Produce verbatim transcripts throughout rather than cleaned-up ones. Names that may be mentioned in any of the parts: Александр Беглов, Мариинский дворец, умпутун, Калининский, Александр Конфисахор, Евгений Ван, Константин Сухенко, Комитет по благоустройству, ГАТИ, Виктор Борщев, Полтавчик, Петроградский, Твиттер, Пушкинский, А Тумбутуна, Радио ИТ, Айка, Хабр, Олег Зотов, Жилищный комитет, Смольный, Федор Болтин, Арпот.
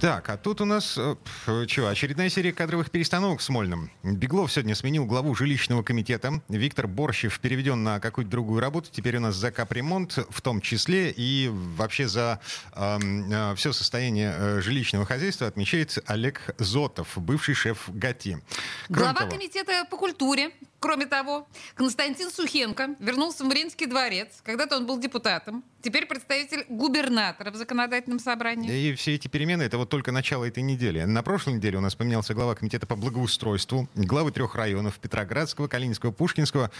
Так, а тут у нас чего, очередная серия кадровых перестановок в Смольном. Беглов сегодня сменил главу жилищного комитета. Виктор Борщев переведен на какую-то другую работу. Теперь у нас за капремонт в том числе и вообще за э, все состояние жилищного хозяйства отмечается Олег Зотов, бывший шеф ГАТИ. Кроме глава того, комитета по культуре. Кроме того, Константин Сухенко вернулся в Мариинский дворец. Когда-то он был депутатом. Теперь представитель губернатора в законодательном собрании. И все эти перемены — это вот только начало этой недели. На прошлой неделе у нас поменялся глава комитета по благоустройству, главы трех районов — Петроградского, Калининского, Пушкинского.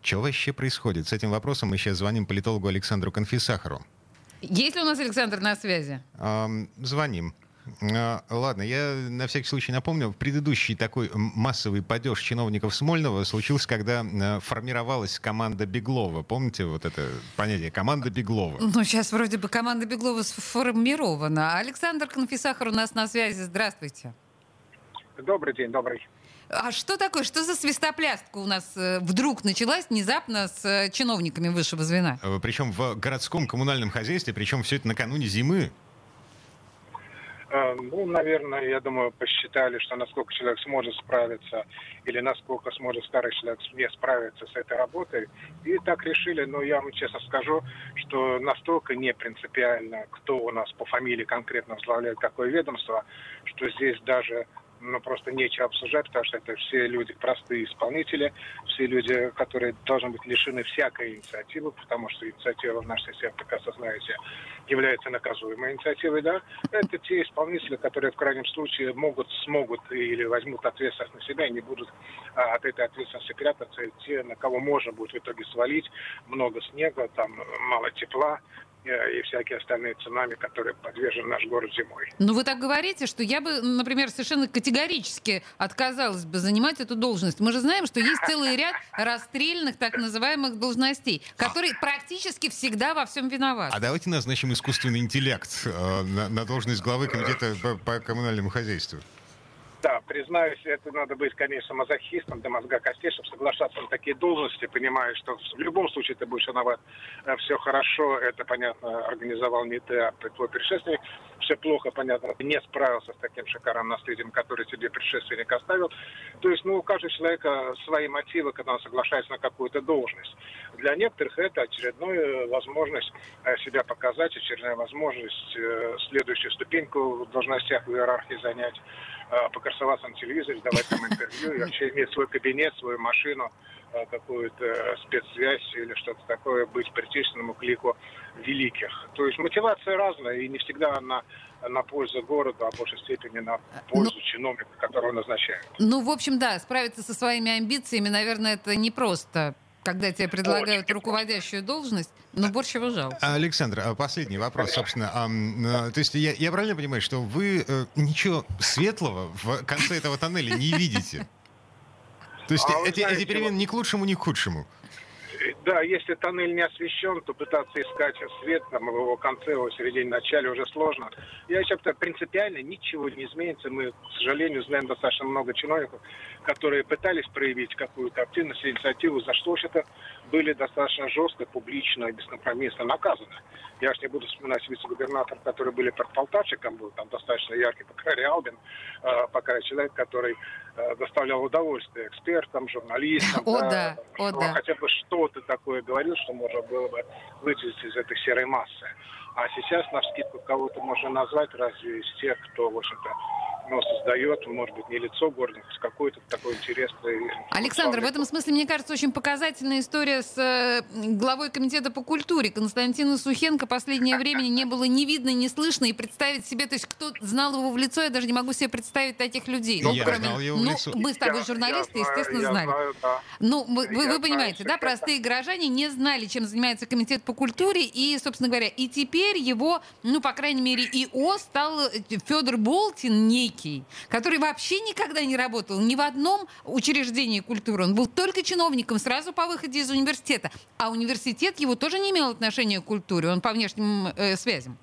Что вообще происходит? С этим вопросом мы сейчас звоним политологу Александру Конфисахору. Есть ли у нас Александр на связи? Эм, звоним. Ладно, я на всякий случай напомню, предыдущий такой массовый падеж чиновников Смольного случился, когда формировалась команда Беглова. Помните вот это понятие «команда Беглова»? Ну, сейчас вроде бы команда Беглова сформирована. Александр Конфисахор у нас на связи. Здравствуйте. Добрый день, добрый. А что такое, что за свистоплястка у нас вдруг началась внезапно с чиновниками высшего звена? Причем в городском коммунальном хозяйстве, причем все это накануне зимы. Ну, наверное, я думаю, посчитали, что насколько человек сможет справиться, или насколько сможет старый человек не справиться с этой работой. И так решили, но я вам честно скажу, что настолько не принципиально, кто у нас по фамилии конкретно возглавляет какое ведомство, что здесь даже ну, просто нечего обсуждать, потому что это все люди простые исполнители, все люди, которые должны быть лишены всякой инициативы, потому что инициатива в нашей системе, как вы знаете, является наказуемой инициативой, да. Это те исполнители, которые в крайнем случае могут, смогут или возьмут ответственность на себя и не будут а, от этой ответственности прятаться. Те, на кого можно будет в итоге свалить, много снега, там мало тепла и всякие остальные цунами, которые подвержен наш город зимой. Ну, вы так говорите, что я бы, например, совершенно категорически отказалась бы занимать эту должность. Мы же знаем, что есть целый ряд расстрельных так называемых должностей, которые практически всегда во всем виноваты. А давайте назначим искусственный интеллект э, на, на должность главы комитета по, по коммунальному хозяйству. Да, признаюсь, это надо быть, конечно, мазохистом до мозга костей, чтобы соглашаться на такие должности, понимая, что в любом случае ты будешь виноват. Все хорошо, это, понятно, организовал не ты, а твой предшественник. Все плохо, понятно, ты не справился с таким шикарным наследием, который тебе предшественник оставил. То есть, ну, у каждого человека свои мотивы, когда он соглашается на какую-то должность. Для некоторых это очередная возможность себя показать, очередная возможность следующую ступеньку в должностях в иерархии занять, покрасоваться на телевизоре, давать там интервью и вообще иметь свой кабинет, свою машину, какую-то спецсвязь или что-то такое, быть причисленному к лику великих. То есть мотивация разная, и не всегда она на пользу города, а в большей степени на пользу ну, чиновника, которого назначают. Ну, в общем, да, справиться со своими амбициями, наверное, это непросто, когда тебе предлагают очень руководящую должность, но Борщева жалко. Александр, последний вопрос, собственно. А, то есть я, я правильно понимаю, что вы ничего светлого в конце этого тоннеля не видите? То есть а эти, знаете, эти перемены ни к лучшему, ни к худшему? Да, если тоннель не освещен, то пытаться искать свет там, в его конце, в его середине, начале уже сложно. Я еще так, принципиально ничего не изменится. Мы, к сожалению, знаем достаточно много чиновников, которые пытались проявить какую-то активность, инициативу, за что это были достаточно жестко, публично и бескомпромиссно наказаны. Я же не буду вспоминать вице-губернаторов, которые были под Полтавчиком, был там достаточно яркий, по крайней мере, Албин, э, по крайней мере, человек, который э, доставлял удовольствие экспертам, журналистам. О, да, да, о, что, да. Хотя бы что-то такое говорил, что можно было бы вытеснить из этой серой массы. А сейчас, навскидку, кого-то можно назвать, разве из тех, кто, в общем-то, но создает, может быть, не лицо города, а какой-то такой интересный... Александр, в этом смысле, мне кажется, очень показательная история с главой комитета по культуре. Константина Сухенко последнее время не было ни видно, ни слышно, и представить себе, то есть кто знал его в лицо, я даже не могу себе представить таких людей. Ну, я кроме... знал его в лицо. Ну, мы с тобой журналисты, я, естественно, я знали. Знаю, да. Ну, вы, вы понимаете, знаю, да, простые это... горожане не знали, чем занимается комитет по культуре, и, собственно говоря, и теперь его, ну, по крайней мере, ИО стал Федор Болтин, не который вообще никогда не работал ни в одном учреждении культуры. Он был только чиновником сразу по выходе из университета. А университет его тоже не имел отношения к культуре. Он по внешним э, связям.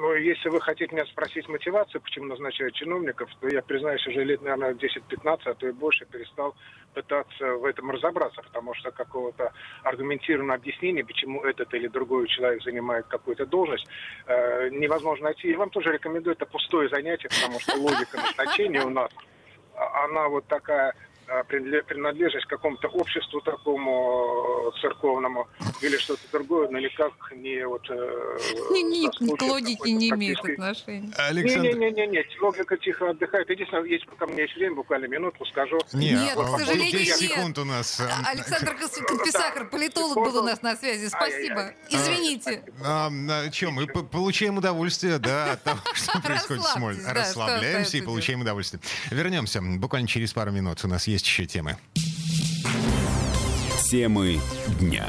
Ну, если вы хотите меня спросить мотивацию, почему назначают чиновников, то я признаюсь, уже лет, наверное, десять-пятнадцать, а то и больше перестал пытаться в этом разобраться, потому что какого-то аргументированного объяснения, почему этот или другой человек занимает какую-то должность, э, невозможно найти. Я вам тоже рекомендую, это пустое занятие, потому что логика назначения у нас, она вот такая... принадлежность к какому-то обществу такому церковному или что-то другое, но никак не вот... Не, не, к логике не имеет отношения. Александр... Не-не-не, логика тихо отдыхает. Единственное, если пока у меня есть время, буквально минутку скажу. Нет, нет вот, к сожалению, десять секунд у нас. Александр Конфисахор, политолог, был у нас на связи. Спасибо. Извините. Чем? Мы получаем удовольствие от того, что происходит в Смольном. Расслабляемся и получаем удовольствие. Вернемся. Буквально через пару минут у нас есть еще темы. Темы дня.